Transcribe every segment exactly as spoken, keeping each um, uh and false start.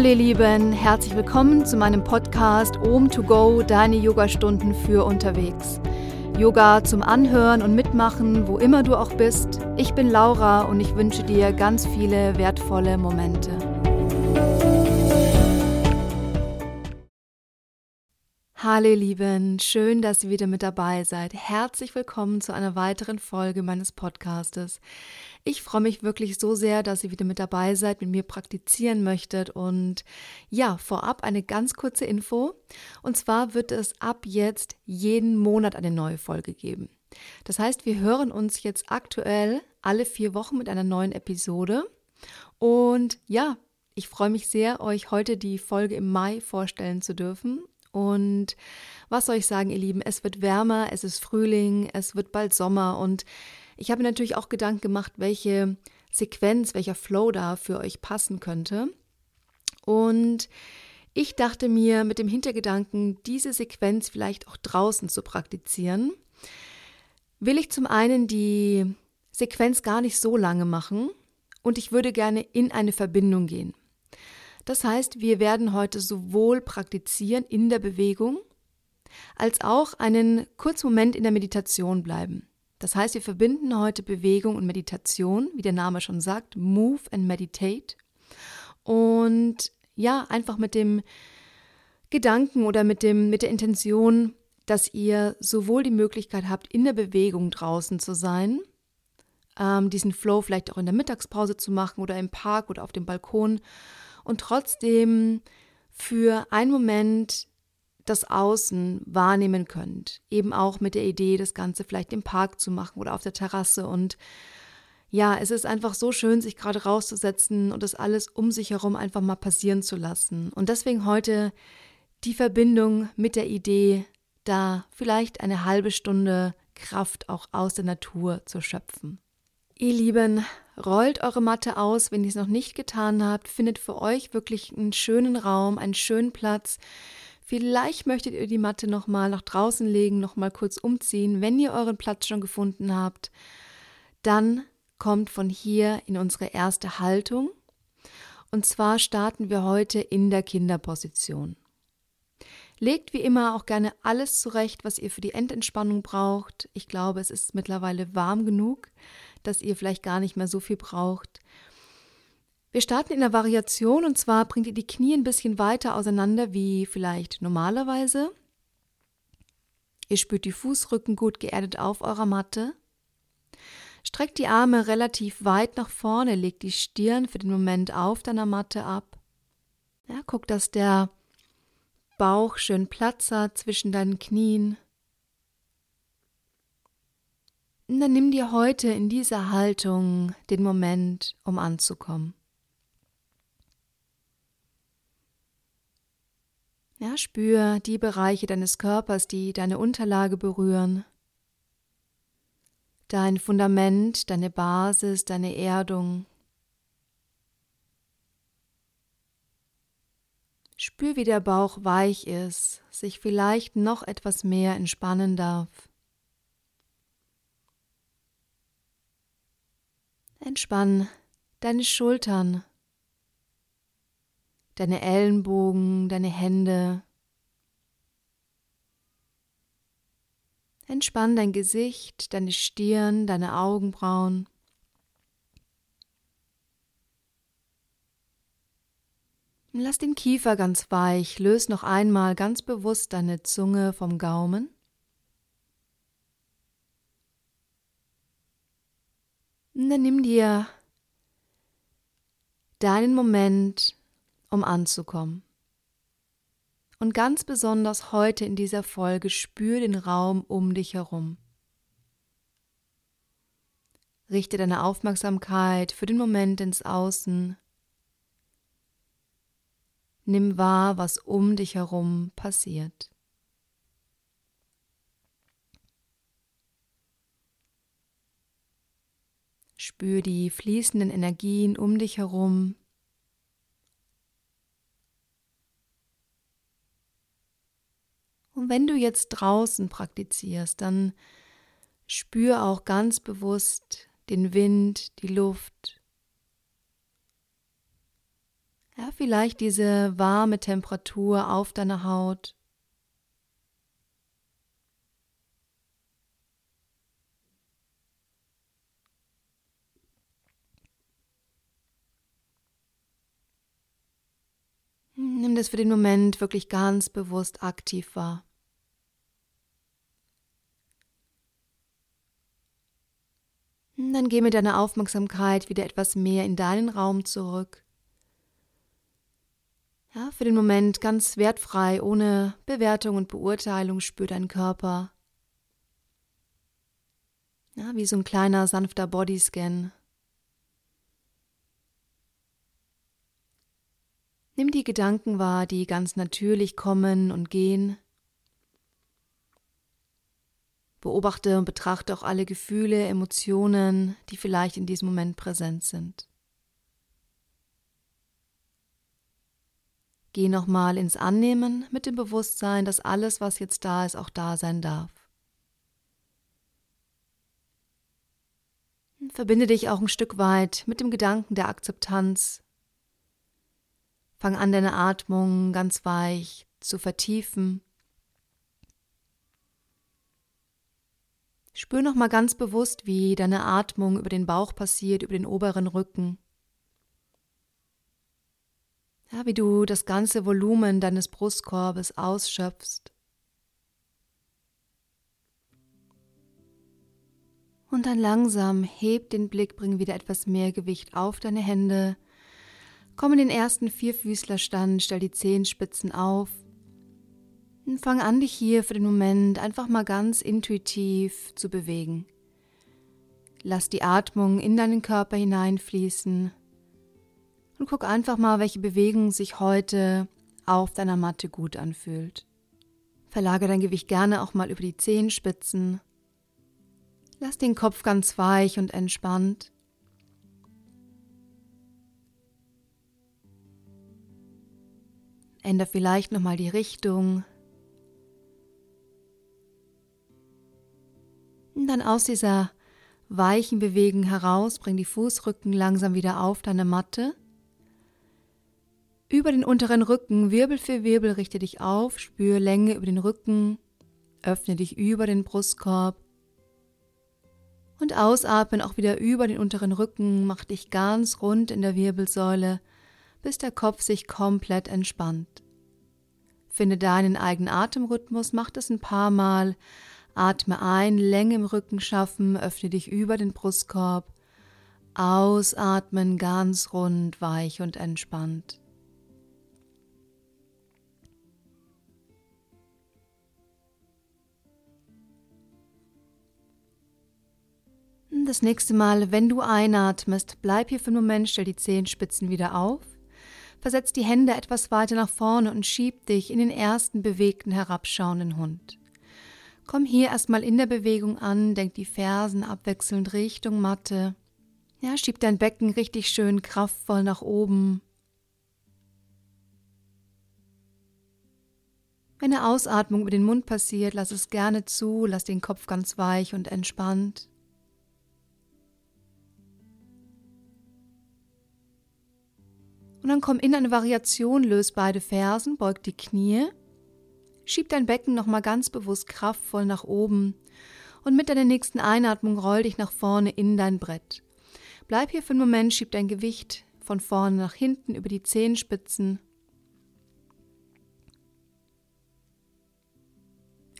Hallo ihr Lieben, herzlich willkommen zu meinem Podcast O M to Go, deine Yogastunden für unterwegs. Yoga zum Anhören und Mitmachen, wo immer du auch bist. Ich bin Laura und ich wünsche dir ganz viele wertvolle Momente. Hallo ihr Lieben, schön, dass ihr wieder mit dabei seid. Herzlich willkommen zu einer weiteren Folge meines Podcastes. Ich freue mich wirklich so sehr, dass ihr wieder mit dabei seid, mit mir praktizieren möchtet. Und ja, vorab eine ganz kurze Info. Und zwar wird es ab jetzt jeden Monat eine neue Folge geben. Das heißt, wir hören uns jetzt aktuell alle vier Wochen mit einer neuen Episode. Und ja, ich freue mich sehr, euch heute die Folge im Mai vorstellen zu dürfen. Und was soll ich sagen, ihr Lieben, es wird wärmer, es ist Frühling, es wird bald Sommer und ich habe mir natürlich auch Gedanken gemacht, welche Sequenz, welcher Flow da für euch passen könnte. Und ich dachte mir mit dem Hintergedanken, diese Sequenz vielleicht auch draußen zu praktizieren, will ich zum einen die Sequenz gar nicht so lange machen und ich würde gerne in eine Verbindung gehen. Das heißt, wir werden heute sowohl praktizieren in der Bewegung, als auch einen kurzen Moment in der Meditation bleiben. Das heißt, wir verbinden heute Bewegung und Meditation, wie der Name schon sagt, Move and Meditate. Und ja, einfach mit dem Gedanken oder mit, dem, mit der Intention, dass ihr sowohl die Möglichkeit habt, in der Bewegung draußen zu sein, ähm, diesen Flow vielleicht auch in der Mittagspause zu machen oder im Park oder auf dem Balkon, und trotzdem für einen Moment das Außen wahrnehmen könnt. Eben auch mit der Idee, das Ganze vielleicht im Park zu machen oder auf der Terrasse. Und ja, es ist einfach so schön, sich gerade rauszusetzen und das alles um sich herum einfach mal passieren zu lassen. Und deswegen heute die Verbindung mit der Idee, da vielleicht eine halbe Stunde Kraft auch aus der Natur zu schöpfen. Ihr Lieben, rollt eure Matte aus, wenn ihr es noch nicht getan habt, findet für euch wirklich einen schönen Raum, einen schönen Platz. Vielleicht möchtet ihr die Matte nochmal nach draußen legen, nochmal kurz umziehen. Wenn ihr euren Platz schon gefunden habt, dann kommt von hier in unsere erste Haltung. Und zwar starten wir heute in der Kinderposition. Legt wie immer auch gerne alles zurecht, was ihr für die Endentspannung braucht. Ich glaube, es ist mittlerweile warm genug, dass ihr vielleicht gar nicht mehr so viel braucht. Wir starten in der Variation und zwar bringt ihr die Knie ein bisschen weiter auseinander wie vielleicht normalerweise. Ihr spürt die Fußrücken gut geerdet auf eurer Matte. Streckt die Arme relativ weit nach vorne, legt die Stirn für den Moment auf deiner Matte ab. Ja, guckt, dass der Bauch schön Platz hat zwischen deinen Knien. Und dann nimm dir heute in dieser Haltung den Moment, um anzukommen. Ja, spür die Bereiche deines Körpers, die deine Unterlage berühren. Dein Fundament, deine Basis, deine Erdung. Spür, wie der Bauch weich ist, sich vielleicht noch etwas mehr entspannen darf. Entspann deine Schultern, deine Ellenbogen, deine Hände. Entspann dein Gesicht, deine Stirn, deine Augenbrauen. Lass den Kiefer ganz weich, löse noch einmal ganz bewusst deine Zunge vom Gaumen. Und dann nimm dir deinen Moment, um anzukommen. Und ganz besonders heute in dieser Folge spür den Raum um dich herum. Richte deine Aufmerksamkeit für den Moment ins Außen. Nimm wahr, was um dich herum passiert. Spür die fließenden Energien um dich herum. Und wenn du jetzt draußen praktizierst, dann spür auch ganz bewusst den Wind, die Luft. vielleicht diese warme Temperatur auf deiner Haut. Nimm das für den Moment wirklich ganz bewusst aktiv wahr. Dann geh mit deiner Aufmerksamkeit wieder etwas mehr in deinen Raum zurück. Ja, für den Moment ganz wertfrei, ohne Bewertung und Beurteilung, spür deinen Körper. Ja, wie so ein kleiner, sanfter Bodyscan. Nimm die Gedanken wahr, die ganz natürlich kommen und gehen. Beobachte und betrachte auch alle Gefühle, Emotionen, die vielleicht in diesem Moment präsent sind. Geh nochmal ins Annehmen mit dem Bewusstsein, dass alles, was jetzt da ist, auch da sein darf. Verbinde dich auch ein Stück weit mit dem Gedanken der Akzeptanz. Fang an, deine Atmung ganz weich zu vertiefen. Spür nochmal ganz bewusst, wie deine Atmung über den Bauch passiert, über den oberen Rücken. Ja, wie du das ganze Volumen deines Brustkorbes ausschöpfst. Und dann langsam heb den Blick, bring wieder etwas mehr Gewicht auf deine Hände. Komm in den ersten Vierfüßlerstand, stell die Zehenspitzen auf. Fang an, dich hier für den Moment einfach mal ganz intuitiv zu bewegen. Lass die Atmung in deinen Körper hineinfließen und guck einfach mal, welche Bewegung sich heute auf deiner Matte gut anfühlt. Verlagere dein Gewicht gerne auch mal über die Zehenspitzen. Lass den Kopf ganz weich und entspannt. Ändere vielleicht nochmal die Richtung. Dann aus dieser weichen Bewegung heraus, bring die Fußrücken langsam wieder auf deine Matte. Über den unteren Rücken, Wirbel für Wirbel, richte dich auf, spür Länge über den Rücken, öffne dich über den Brustkorb. Und ausatmen auch wieder über den unteren Rücken, mach dich ganz rund in der Wirbelsäule, bis der Kopf sich komplett entspannt. Finde deinen eigenen Atemrhythmus, mach das ein paar Mal. Atme ein, Länge im Rücken schaffen, öffne dich über den Brustkorb. Ausatmen, ganz rund, weich und entspannt. Das nächste Mal, wenn du einatmest, bleib hier für einen Moment, stell die Zehenspitzen wieder auf. Versetz die Hände etwas weiter nach vorne und schieb dich in den ersten bewegten, herabschauenden Hund. Komm hier erstmal in der Bewegung an, denk die Fersen abwechselnd Richtung Matte. Ja, schieb dein Becken richtig schön kraftvoll nach oben. Wenn eine Ausatmung über den Mund passiert, lass es gerne zu, lass den Kopf ganz weich und entspannt. Und dann komm in eine Variation, löse beide Fersen, beug die Knie. Schieb dein Becken nochmal ganz bewusst kraftvoll nach oben und mit deiner nächsten Einatmung roll dich nach vorne in dein Brett. Bleib hier für einen Moment, schieb dein Gewicht von vorne nach hinten über die Zehenspitzen.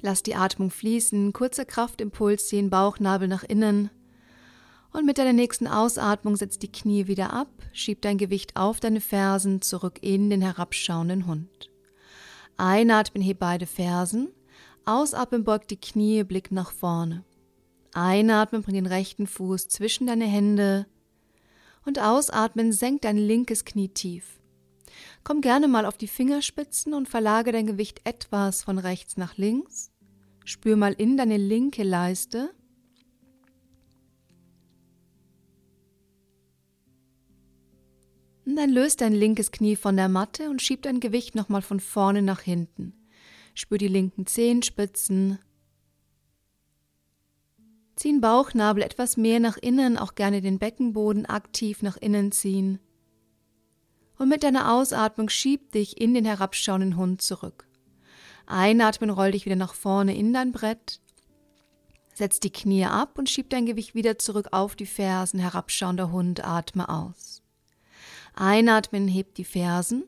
Lass die Atmung fließen, kurzer Kraftimpuls, zieh den Bauchnabel nach innen. Und mit deiner nächsten Ausatmung setz die Knie wieder ab, schieb dein Gewicht auf deine Fersen zurück in den herabschauenden Hund. Einatmen, heb beide Fersen, ausatmen, beug die Knie, Blick nach vorne. Einatmen, bring den rechten Fuß zwischen deine Hände und ausatmen, senk dein linkes Knie tief. Komm gerne mal auf die Fingerspitzen und verlagere dein Gewicht etwas von rechts nach links. Spür mal in deine linke Leiste. Und dann löst dein linkes Knie von der Matte und schieb dein Gewicht nochmal von vorne nach hinten. Spür die linken Zehenspitzen. Zieh den Bauchnabel etwas mehr nach innen, auch gerne den Beckenboden aktiv nach innen ziehen. und mit deiner Ausatmung schieb dich in den herabschauenden Hund zurück. Einatmen, roll dich wieder nach vorne in dein Brett, setz die Knie ab und schieb dein Gewicht wieder zurück auf die Fersen, herabschauender Hund, atme aus. Einatmen, heb die Fersen,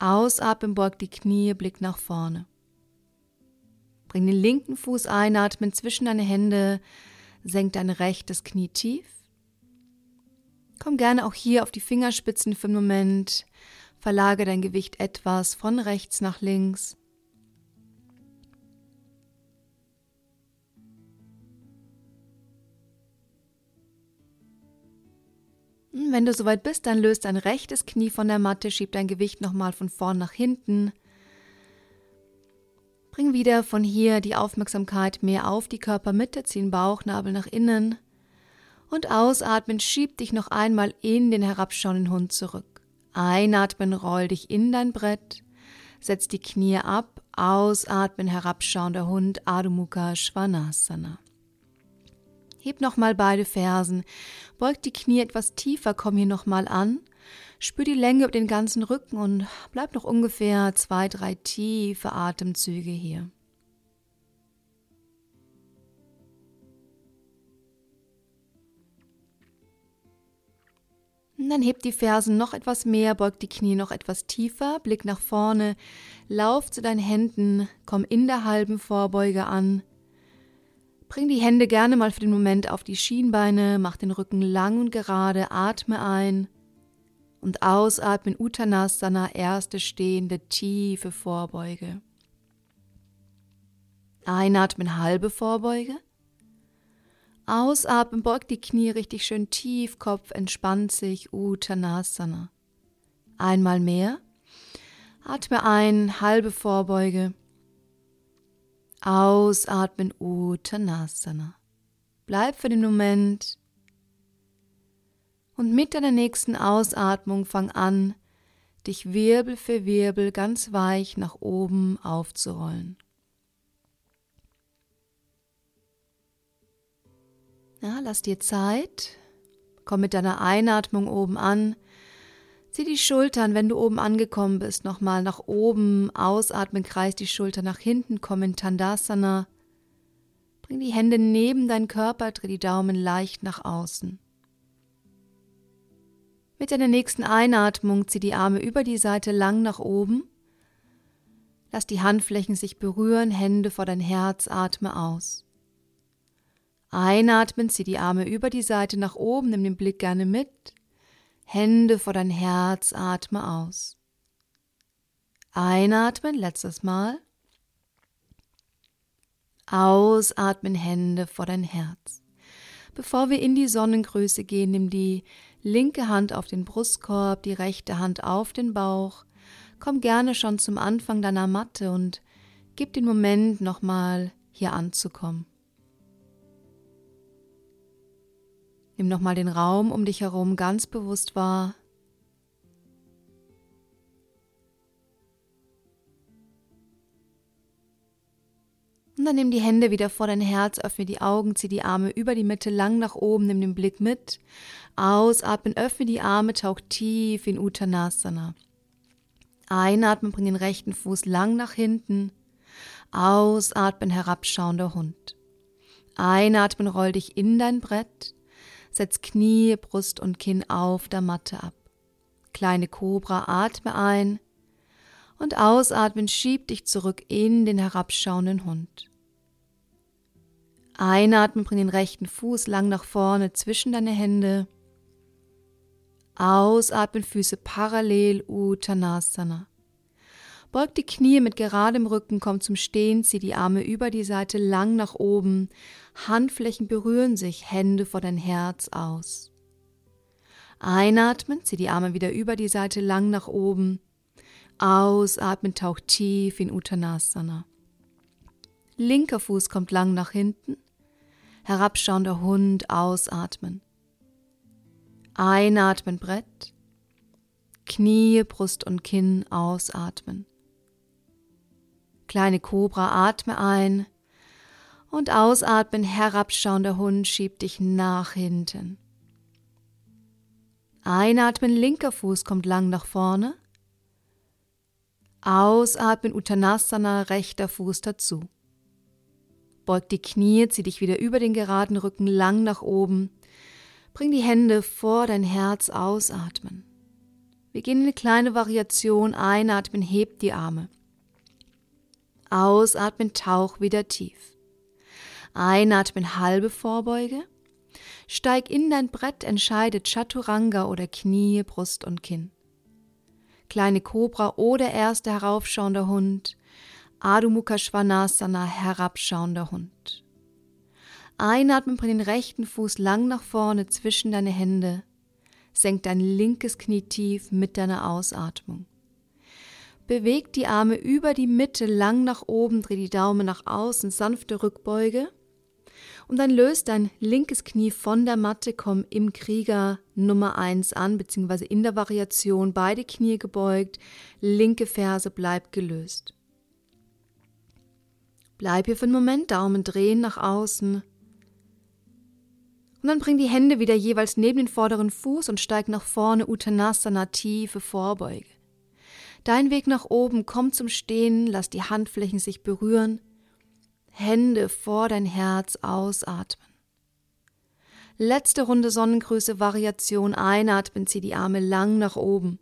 ausatmen, beug die Knie, Blick nach vorne. Bring den linken Fuß, einatmen, zwischen deine Hände, senk dein rechtes Knie tief. Komm gerne auch hier auf die Fingerspitzen für einen Moment, verlagere dein Gewicht etwas von rechts nach links. Wenn du soweit bist, dann löst dein rechtes Knie von der Matte, schieb dein Gewicht nochmal von vorn nach hinten. Bring wieder von hier die Aufmerksamkeit mehr auf die Körpermitte, zieh den Bauchnabel nach innen und ausatmen, schieb dich noch einmal in den herabschauenden Hund zurück. Einatmen, roll dich in dein Brett, setz die Knie ab, ausatmen, herabschauender Hund, Adho Mukha Shvanasana. Heb nochmal beide Fersen, beug die Knie etwas tiefer, komm hier nochmal an, spür die Länge über den ganzen Rücken und bleib noch ungefähr zwei, drei tiefe Atemzüge hier. Und dann heb die Fersen noch etwas mehr, beug die Knie noch etwas tiefer, Blick nach vorne, lauf zu deinen Händen, komm in der halben Vorbeuge an. Bring die Hände gerne mal für den Moment auf die Schienbeine, mach den Rücken lang und gerade, atme ein und ausatmen, Uttanasana, erste stehende, tiefe Vorbeuge. Einatmen, halbe Vorbeuge. Ausatmen, beug die Knie richtig schön tief, Kopf entspannt sich, Uttanasana. Einmal mehr. Atme ein, halbe Vorbeuge. Ausatmen, Uttanasana. Bleib für den Moment und mit deiner nächsten Ausatmung fang an, dich Wirbel für Wirbel ganz weich nach oben aufzurollen. Ja, lass dir Zeit, komm mit deiner Einatmung oben an. Zieh die Schultern, wenn du oben angekommen bist, nochmal nach oben, ausatmen, kreis die Schulter nach hinten, komm in Tadasana. Bring die Hände neben deinen Körper, dreh die Daumen leicht nach außen. Mit deiner nächsten Einatmung zieh die Arme über die Seite lang nach oben. Lass die Handflächen sich berühren, Hände vor dein Herz, atme aus. Einatmen, zieh die Arme über die Seite nach oben, nimm den Blick gerne mit. Hände vor dein Herz, atme aus. Einatmen, letztes Mal. Ausatmen, Hände vor dein Herz. Bevor wir in die Sonnengröße gehen, nimm die linke Hand auf den Brustkorb, die rechte Hand auf den Bauch. Komm gerne schon zum Anfang deiner Matte und gib den Moment nochmal hier anzukommen. Nimm nochmal den Raum um dich herum ganz bewusst wahr. Und dann nimm die Hände wieder vor dein Herz, öffne die Augen, zieh die Arme über die Mitte lang nach oben, nimm den Blick mit. Ausatmen, öffne die Arme, tauch tief in Uttanasana. Einatmen, bring den rechten Fuß lang nach hinten. Ausatmen, herabschauender Hund. Einatmen, roll dich in dein Brett. Setz Knie, Brust und Kinn auf der Matte ab. Kleine Kobra, atme ein und ausatmen, schieb dich zurück in den herabschauenden Hund. Einatmen, bring den rechten Fuß lang nach vorne zwischen deine Hände. Ausatmen, Füße parallel, Uttanasana. Beug die Knie mit geradem Rücken, komm zum Stehen, zieh die Arme über die Seite lang nach oben, Handflächen berühren sich, Hände vor dein Herz aus. Einatmen, zieh die Arme wieder über die Seite lang nach oben, ausatmen, tauch tief in Uttanasana. Linker Fuß kommt lang nach hinten, herabschauender Hund, ausatmen. Einatmen, Brett, Knie, Brust und Kinn, ausatmen. Kleine Kobra, atme ein und ausatmen, herabschauender Hund, schieb dich nach hinten. Einatmen, linker Fuß kommt lang nach vorne. Ausatmen, Uttanasana, rechter Fuß dazu. Beug die Knie, zieh dich wieder über den geraden Rücken lang nach oben. Bring die Hände vor dein Herz, ausatmen. Wir gehen in eine kleine Variation, einatmen, heb die Arme. Ausatmen, tauch wieder tief. Einatmen, halbe Vorbeuge. Steig in dein Brett, entscheide Chaturanga oder Knie, Brust und Kinn. Kleine Kobra oder erster heraufschauender Hund. Adho Mukha Shvanasana, herabschauender Hund. Einatmen, bring den rechten Fuß lang nach vorne zwischen deine Hände. Senk dein linkes Knie tief mit deiner Ausatmung. Beweg die Arme über die Mitte lang nach oben, dreh die Daumen nach außen, sanfte Rückbeuge. Und dann löst dein linkes Knie von der Matte, komm im Krieger Nummer eins an, beziehungsweise in der Variation, beide Knie gebeugt, linke Ferse bleibt gelöst. Bleib hier für einen Moment, Daumen drehen nach außen. Und dann bring die Hände wieder jeweils neben den vorderen Fuß und steig nach vorne, Uttanasana, tiefe Vorbeuge. Dein Weg nach oben, komm zum Stehen, lass die Handflächen sich berühren. Hände vor dein Herz, ausatmen. Letzte Runde Sonnengrüße, Variation, einatmen, zieh die Arme lang nach oben.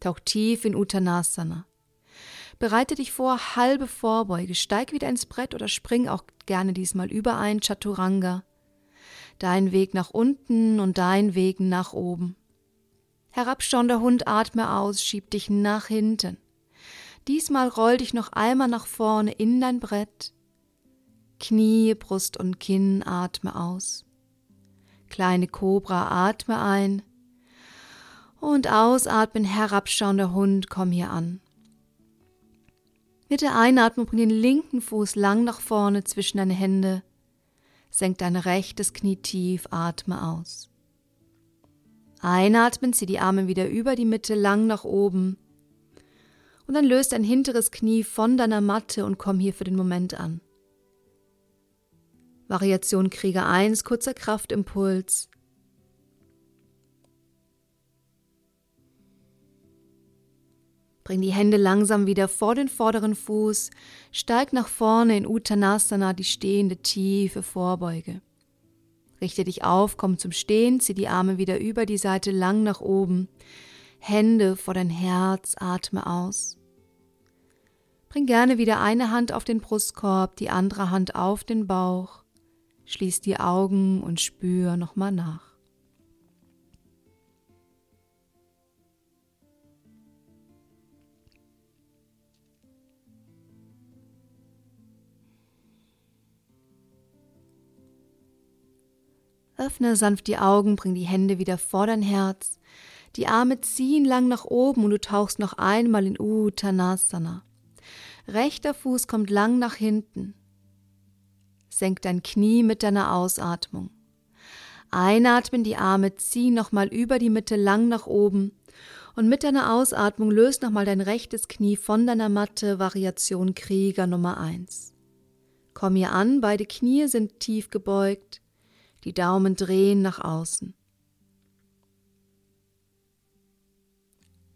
Tauch tief in Uttanasana. Bereite dich vor, halbe Vorbeuge, steig wieder ins Brett oder spring auch gerne diesmal über ein Chaturanga. Dein Weg nach unten und dein Weg nach oben. Herabschauender Hund, atme aus, schieb dich nach hinten. Diesmal roll dich noch einmal nach vorne in dein Brett. Knie, Brust und Kinn, atme aus. Kleine Kobra, atme ein. Und ausatmen, herabschauender Hund, komm hier an. Mit der Einatmung bring den linken Fuß lang nach vorne zwischen deine Hände. Senk dein rechtes Knie tief, atme aus. Einatmen, zieh die Arme wieder über die Mitte lang nach oben. Und dann löst dein hinteres Knie von deiner Matte und komm hier für den Moment an. Variation Krieger eins, kurzer Kraftimpuls. Bring die Hände langsam wieder vor den vorderen Fuß, steig nach vorne in Uttanasana, die stehende tiefe Vorbeuge. Richte dich auf, komm zum Stehen, zieh die Arme wieder über die Seite lang nach oben. Hände vor dein Herz, atme aus. Bring gerne wieder eine Hand auf den Brustkorb, die andere Hand auf den Bauch. Schließ die Augen und spür nochmal nach. Öffne sanft die Augen, bring die Hände wieder vor dein Herz. Die Arme ziehen lang nach oben und du tauchst noch einmal in Uttanasana. Rechter Fuß kommt lang nach hinten. Senk dein Knie mit deiner Ausatmung. Einatmen, die Arme ziehen nochmal über die Mitte lang nach oben. Und mit deiner Ausatmung löst nochmal dein rechtes Knie von deiner Matte, Variation Krieger Nummer eins. Komm hier an, beide Knie sind tief gebeugt. Die Daumen drehen nach außen.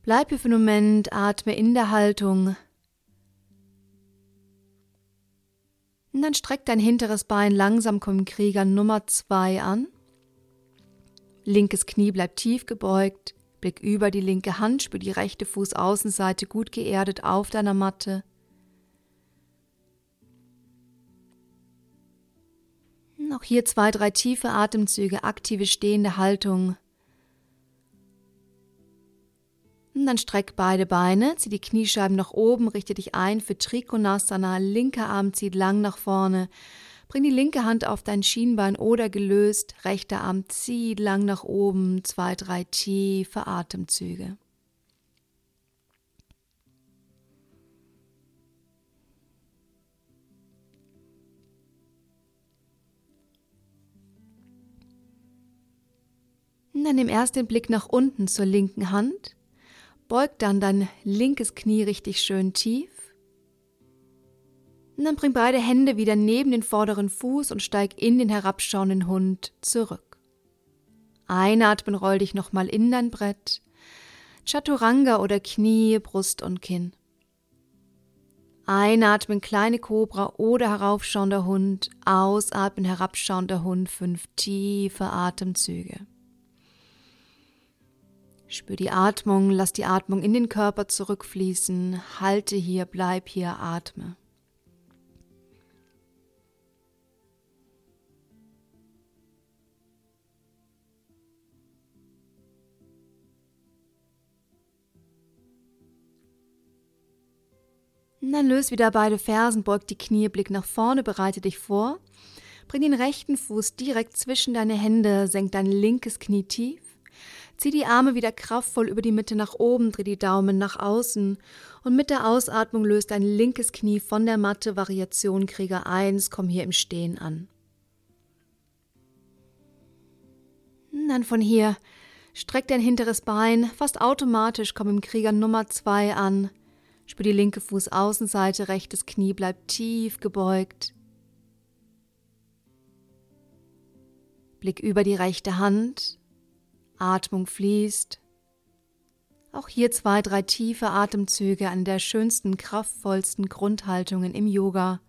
Bleib hier für einen Moment, atme in der Haltung. Und dann streck dein hinteres Bein langsam, komm Krieger Nummer zwei an. Linkes Knie bleibt tief gebeugt, Blick über die linke Hand, spür die rechte Fußaußenseite gut geerdet auf deiner Matte. Auch hier zwei, drei tiefe Atemzüge, aktive stehende Haltung. Und dann streck beide Beine, zieh die Kniescheiben nach oben, richte dich ein für Trikonasana, linker Arm zieht lang nach vorne. Bring die linke Hand auf dein Schienbein oder gelöst, rechter Arm zieht lang nach oben, zwei, drei tiefe Atemzüge. Dann nimm erst den Blick nach unten zur linken Hand, beug dann dein linkes Knie richtig schön tief. Und dann bring beide Hände wieder neben den vorderen Fuß und steig in den herabschauenden Hund zurück. Einatmen, roll dich nochmal in dein Brett. Chaturanga oder Knie, Brust und Kinn. Einatmen, kleine Kobra oder heraufschauender Hund. Ausatmen, herabschauender Hund. Fünf tiefe Atemzüge. Spür die Atmung, lass die Atmung in den Körper zurückfließen. Halte hier, bleib hier, atme. Und dann löse wieder beide Fersen, beug die Knie, blick nach vorne, bereite dich vor. Bring den rechten Fuß direkt zwischen deine Hände, senk dein linkes Knie tief. Zieh die Arme wieder kraftvoll über die Mitte nach oben, dreh die Daumen nach außen. Und mit der Ausatmung löst dein linkes Knie von der Matte, Variation Krieger eins, komm hier im Stehen an. Und dann von hier, streck dein hinteres Bein, fast automatisch komm im Krieger Nummer zwei an. Spür die linke Fußaußenseite, rechtes Knie bleibt tief gebeugt. Blick über die rechte Hand, Atmung fließt. Auch hier zwei, drei tiefe Atemzüge an der schönsten, kraftvollsten Grundhaltungen im Yoga.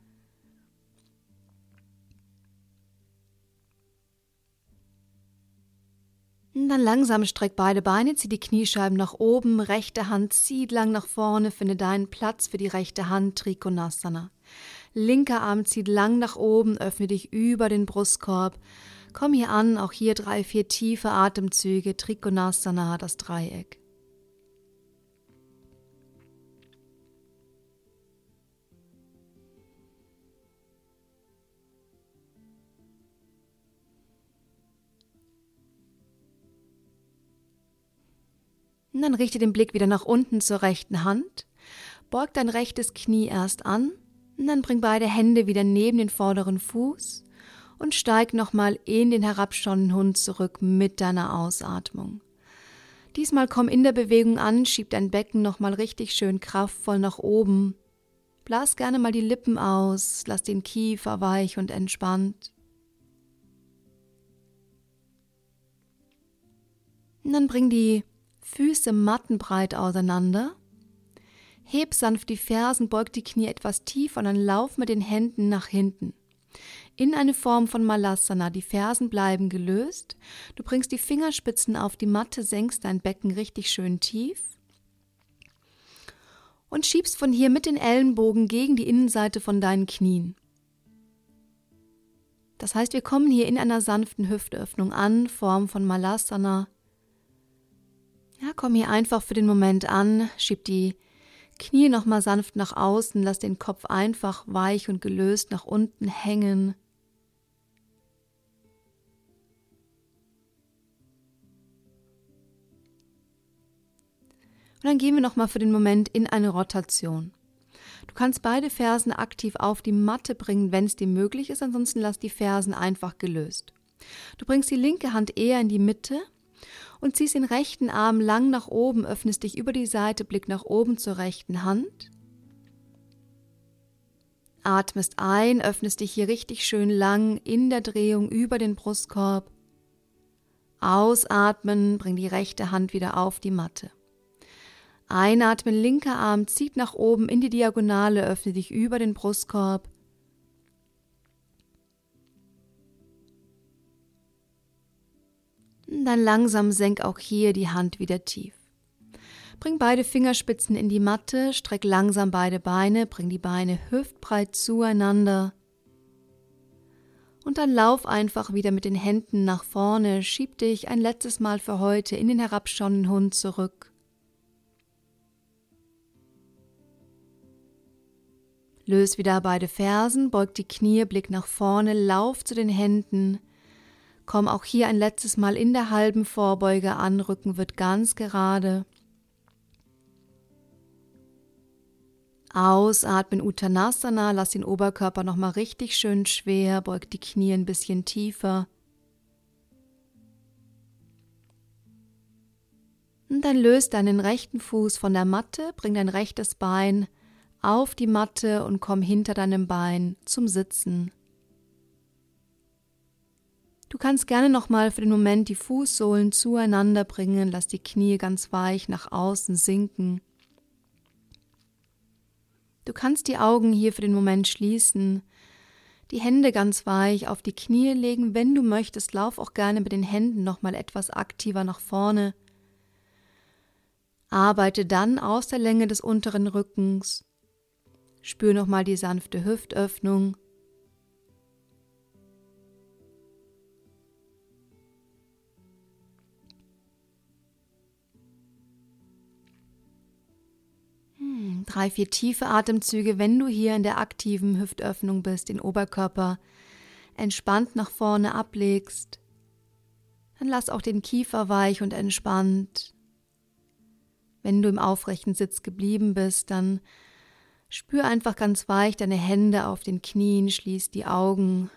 Dann langsam streck beide Beine, zieh die Kniescheiben nach oben, rechte Hand zieht lang nach vorne, finde deinen Platz für die rechte Hand, Trikonasana. Linker Arm zieht lang nach oben, öffne dich über den Brustkorb. Komm hier an, auch hier drei, vier tiefe Atemzüge, Trikonasana, das Dreieck. Und dann richte den Blick wieder nach unten zur rechten Hand, beug dein rechtes Knie erst an und dann bring beide Hände wieder neben den vorderen Fuß und steig nochmal in den herabschauenden Hund zurück mit deiner Ausatmung. Diesmal komm in der Bewegung an, schieb dein Becken nochmal richtig schön kraftvoll nach oben, blas gerne mal die Lippen aus, lass den Kiefer weich und entspannt. Und dann bring die Füße mattenbreit auseinander, heb sanft die Fersen, beug die Knie etwas tief und dann lauf mit den Händen nach hinten. In eine Form von Malasana, die Fersen bleiben gelöst, du bringst die Fingerspitzen auf die Matte, senkst dein Becken richtig schön tief und schiebst von hier mit den Ellenbogen gegen die Innenseite von deinen Knien. Das heißt, wir kommen hier in einer sanften Hüftöffnung an, Form von Malasana. Ja, komm hier einfach für den Moment an, schieb die Knie nochmal sanft nach außen, lass den Kopf einfach weich und gelöst nach unten hängen. Und dann gehen wir nochmal für den Moment in eine Rotation. Du kannst beide Fersen aktiv auf die Matte bringen, wenn es dir möglich ist, ansonsten lass die Fersen einfach gelöst. Du bringst die linke Hand eher in die Mitte und ziehst den rechten Arm lang nach oben, öffnest dich über die Seite, Blick nach oben zur rechten Hand. Atmest ein, öffnest dich hier richtig schön lang in der Drehung über den Brustkorb. Ausatmen, bring die rechte Hand wieder auf die Matte. Einatmen, linker Arm zieht nach oben in die Diagonale, öffne dich über den Brustkorb. Dann langsam senk auch hier die Hand wieder tief. Bring beide Fingerspitzen in die Matte, streck langsam beide Beine, bring die Beine hüftbreit zueinander. Und dann lauf einfach wieder mit den Händen nach vorne, schieb dich ein letztes Mal für heute in den herabschauenden Hund zurück. Löse wieder beide Fersen, beug die Knie, blick nach vorne, lauf zu den Händen. Komm auch hier ein letztes Mal in der halben Vorbeuge an, Rücken wird ganz gerade. Ausatmen, Uttanasana, lass den Oberkörper nochmal richtig schön schwer, beug die Knie ein bisschen tiefer. Und dann löst deinen rechten Fuß von der Matte, bring dein rechtes Bein auf die Matte und komm hinter deinem Bein zum Sitzen. Du kannst gerne nochmal für den Moment die Fußsohlen zueinander bringen, lass die Knie ganz weich nach außen sinken. Du kannst die Augen hier für den Moment schließen, die Hände ganz weich auf die Knie legen. Wenn du möchtest, lauf auch gerne mit den Händen nochmal etwas aktiver nach vorne. Arbeite dann aus der Länge des unteren Rückens. Spür nochmal die sanfte Hüftöffnung. Hm, drei, vier tiefe Atemzüge, wenn du hier in der aktiven Hüftöffnung bist, den Oberkörper entspannt nach vorne ablegst. Dann lass auch den Kiefer weich und entspannt. Wenn du im aufrechten Sitz geblieben bist, dann spür einfach ganz weich deine Hände auf den Knien, schließ die Augen.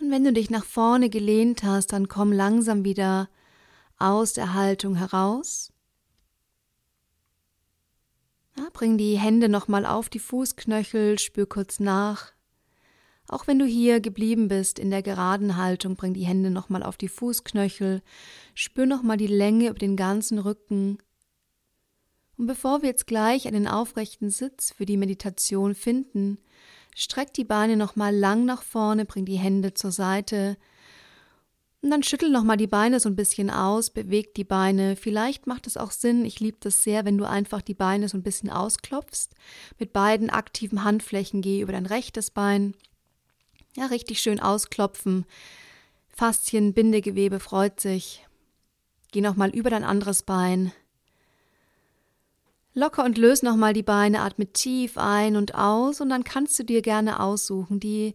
Und wenn du dich nach vorne gelehnt hast, dann komm langsam wieder aus der Haltung heraus. Ja, bring die Hände nochmal auf die Fußknöchel, spür kurz nach. Auch wenn du hier geblieben bist in der geraden Haltung, bring die Hände nochmal auf die Fußknöchel, spür nochmal die Länge über den ganzen Rücken. Und bevor wir jetzt gleich einen aufrechten Sitz für die Meditation finden, streck die Beine nochmal lang nach vorne, bring die Hände zur Seite und dann schüttel nochmal die Beine so ein bisschen aus, beweg die Beine. Vielleicht macht es auch Sinn, ich liebe das sehr, wenn du einfach die Beine so ein bisschen ausklopfst. Mit beiden aktiven Handflächen geh über dein rechtes Bein. Ja, richtig schön ausklopfen. Faszien, Bindegewebe freut sich. Geh nochmal über dein anderes Bein. Locker und löse nochmal die Beine, atme tief ein und aus und dann kannst du dir gerne aussuchen. Die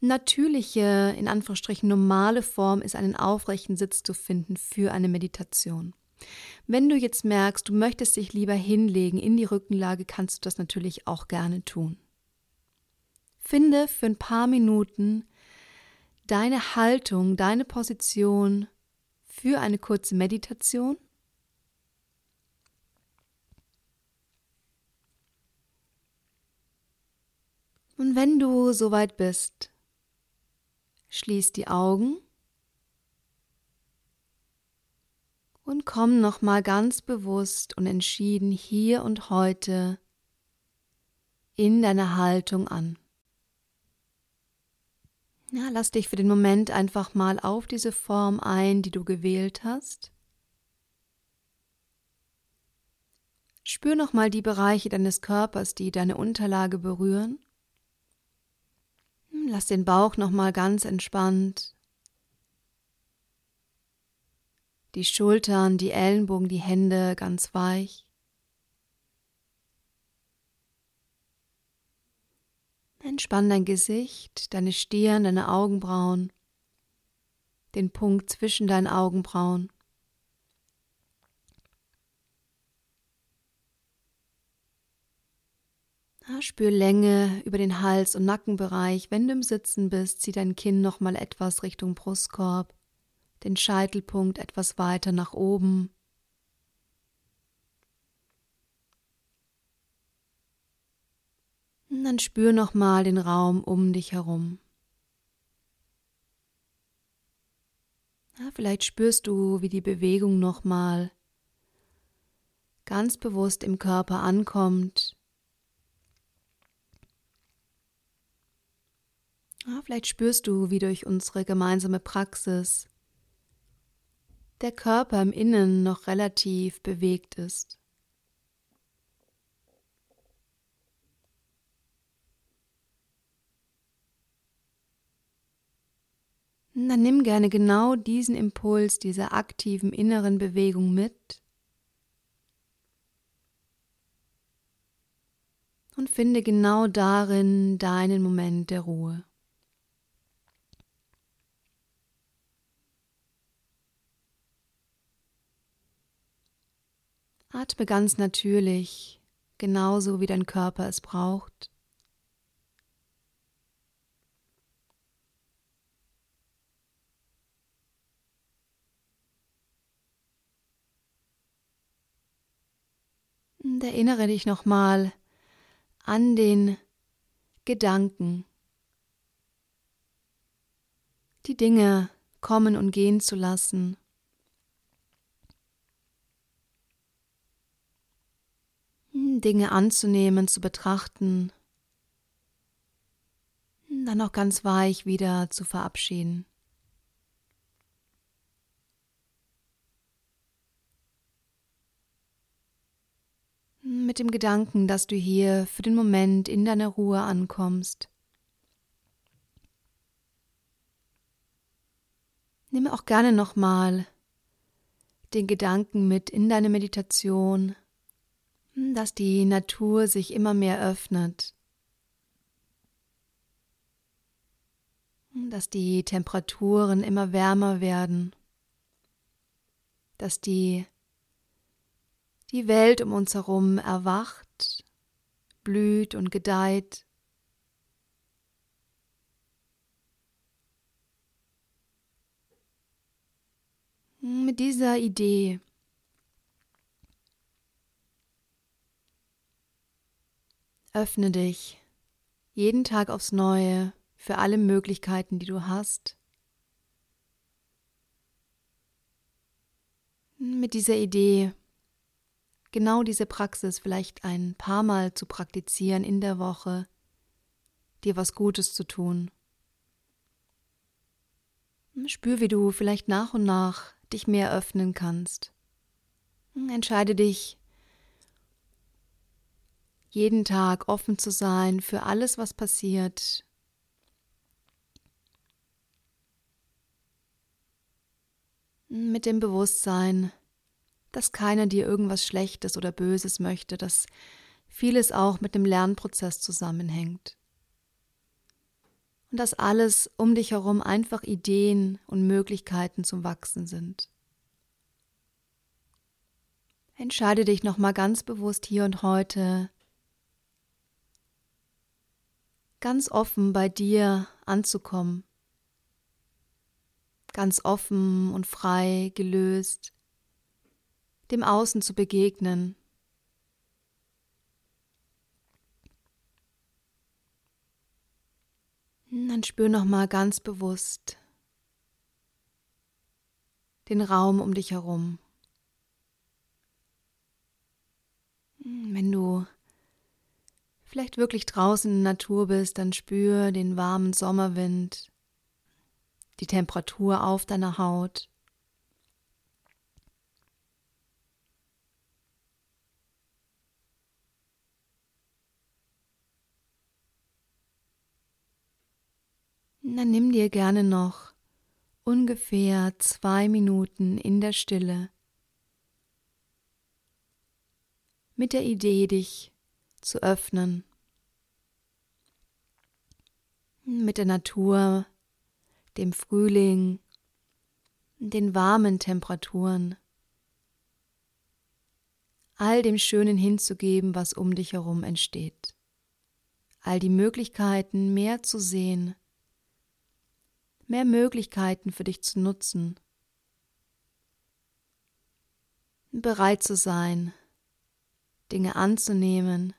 natürliche, in Anführungsstrichen normale Form ist, einen aufrechten Sitz zu finden für eine Meditation. Wenn du jetzt merkst, du möchtest dich lieber hinlegen in die Rückenlage, kannst du das natürlich auch gerne tun. Finde für ein paar Minuten deine Haltung, deine Position für eine kurze Meditation. Und wenn du soweit bist, schließ die Augen und komm nochmal ganz bewusst und entschieden hier und heute in deiner Haltung an. Ja, lass dich für den Moment einfach mal auf diese Form ein, die du gewählt hast. Spür nochmal die Bereiche deines Körpers, die deine Unterlage berühren. Lass den Bauch nochmal ganz entspannt. Die Schultern, die Ellenbogen, die Hände ganz weich. Entspann dein Gesicht, deine Stirn, deine Augenbrauen, den Punkt zwischen deinen Augenbrauen. Ja, spür Länge über den Hals- und Nackenbereich. Wenn du im Sitzen bist, zieh dein Kinn nochmal etwas Richtung Brustkorb, den Scheitelpunkt etwas weiter nach oben. Und dann spür nochmal den Raum um dich herum. Ja, vielleicht spürst du, wie die Bewegung nochmal ganz bewusst im Körper ankommt. Ja, vielleicht spürst du, wie durch unsere gemeinsame Praxis der Körper im Innen noch relativ bewegt ist. Dann nimm gerne genau diesen Impuls dieser aktiven inneren Bewegung mit und finde genau darin deinen Moment der Ruhe. Atme ganz natürlich, genauso wie dein Körper es braucht. Erinnere dich nochmal an den Gedanken. Die Dinge kommen und gehen zu lassen. Dinge anzunehmen, zu betrachten. Dann auch ganz weich wieder zu verabschieden. Mit dem Gedanken, dass du hier für den Moment in deiner Ruhe ankommst. Nimm auch gerne nochmal den Gedanken mit in deine Meditation, dass die Natur sich immer mehr öffnet, dass die Temperaturen immer wärmer werden, dass die Die Welt um uns herum erwacht, blüht und gedeiht. Mit dieser Idee öffne dich jeden Tag aufs Neue für alle Möglichkeiten, die du hast. Mit dieser Idee genau diese Praxis vielleicht ein paar Mal zu praktizieren in der Woche, dir was Gutes zu tun. Spür, wie du vielleicht nach und nach dich mehr öffnen kannst. Entscheide dich, jeden Tag offen zu sein für alles, was passiert. Mit dem Bewusstsein, dass keiner dir irgendwas Schlechtes oder Böses möchte, dass vieles auch mit dem Lernprozess zusammenhängt. Und dass alles um dich herum einfach Ideen und Möglichkeiten zum Wachsen sind. Entscheide dich nochmal ganz bewusst hier und heute, ganz offen bei dir anzukommen. Ganz offen und frei, gelöst, dem Außen zu begegnen. Dann spür nochmal ganz bewusst den Raum um dich herum. Wenn du vielleicht wirklich draußen in der Natur bist, dann spür den warmen Sommerwind, die Temperatur auf deiner Haut. Dann nimm dir gerne noch ungefähr zwei Minuten in der Stille mit der Idee, dich zu öffnen, mit der Natur, dem Frühling, den warmen Temperaturen, all dem Schönen hinzugeben, was um dich herum entsteht, all die Möglichkeiten mehr zu sehen, mehr Möglichkeiten für dich zu nutzen, bereit zu sein, Dinge anzunehmen,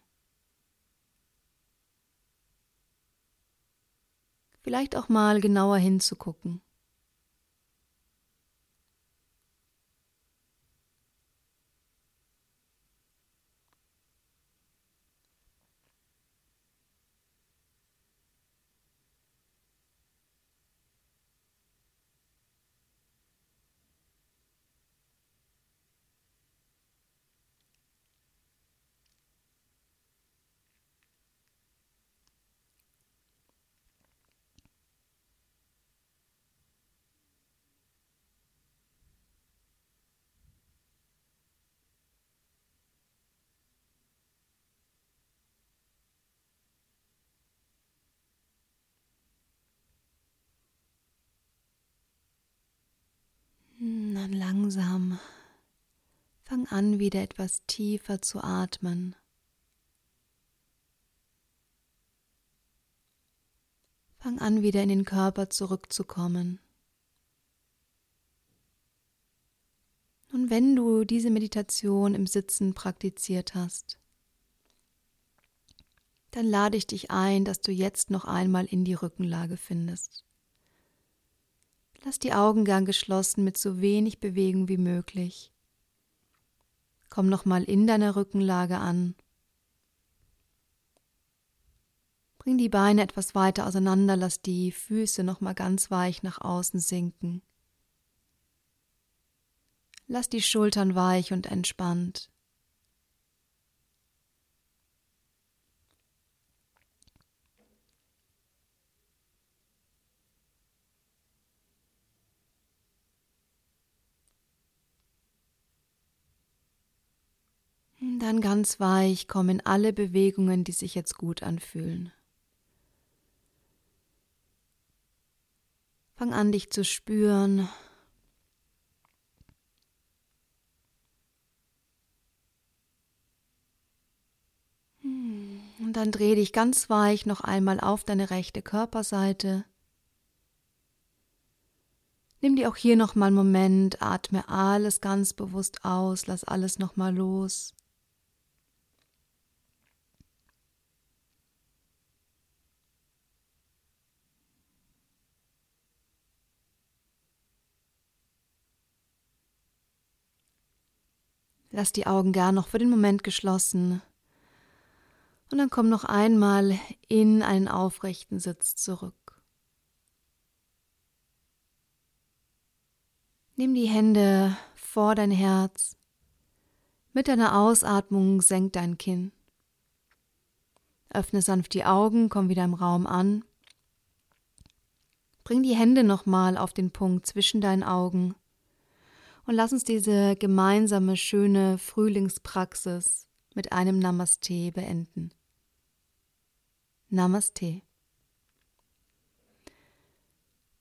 vielleicht auch mal genauer hinzugucken. Dann langsam fang an, wieder etwas tiefer zu atmen. Fang an, wieder in den Körper zurückzukommen. Und wenn du diese Meditation im Sitzen praktiziert hast, dann lade ich dich ein, dass du jetzt noch einmal in die Rückenlage findest. Lass die Augengang geschlossen mit so wenig Bewegung wie möglich. Komm nochmal in deiner Rückenlage an. Bring die Beine etwas weiter auseinander, lass die Füße nochmal ganz weich nach außen sinken. Lass die Schultern weich und entspannt. Dann ganz weich kommen alle Bewegungen, die sich jetzt gut anfühlen. Fang an, dich zu spüren. Und dann dreh dich ganz weich noch einmal auf deine rechte Körperseite. Nimm dir auch hier nochmal einen Moment, atme alles ganz bewusst aus, lass alles nochmal los. Lass die Augen gern noch für den Moment geschlossen und dann komm noch einmal in einen aufrechten Sitz zurück. Nimm die Hände vor dein Herz, mit deiner Ausatmung senk dein Kinn. Öffne sanft die Augen, komm wieder im Raum an. Bring die Hände nochmal auf den Punkt zwischen deinen Augen. Und lass uns diese gemeinsame, schöne Frühlingspraxis mit einem Namaste beenden. Namaste.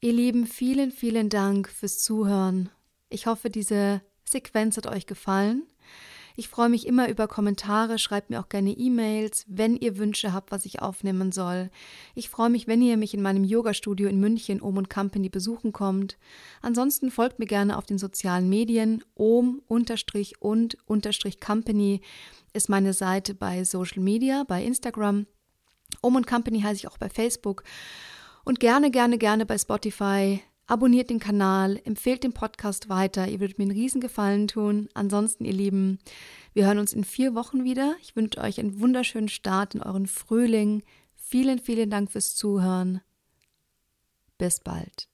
Ihr Lieben, vielen, vielen Dank fürs Zuhören. Ich hoffe, diese Sequenz hat euch gefallen. Ich freue mich immer über Kommentare, schreibt mir auch gerne E-Mails, wenn ihr Wünsche habt, was ich aufnehmen soll. Ich freue mich, wenn ihr mich in meinem Yoga-Studio in München, O M und Company, besuchen kommt. Ansonsten folgt mir gerne auf den sozialen Medien. O M und Company ist meine Seite bei Social Media, bei Instagram. O M und Company heiße ich auch bei Facebook. Und gerne, gerne, gerne bei Spotify. Abonniert den Kanal, empfehlt den Podcast weiter, ihr würdet mir einen riesen Gefallen tun. Ansonsten, ihr Lieben, wir hören uns in vier Wochen wieder. Ich wünsche euch einen wunderschönen Start in euren Frühling. Vielen, vielen Dank fürs Zuhören. Bis bald.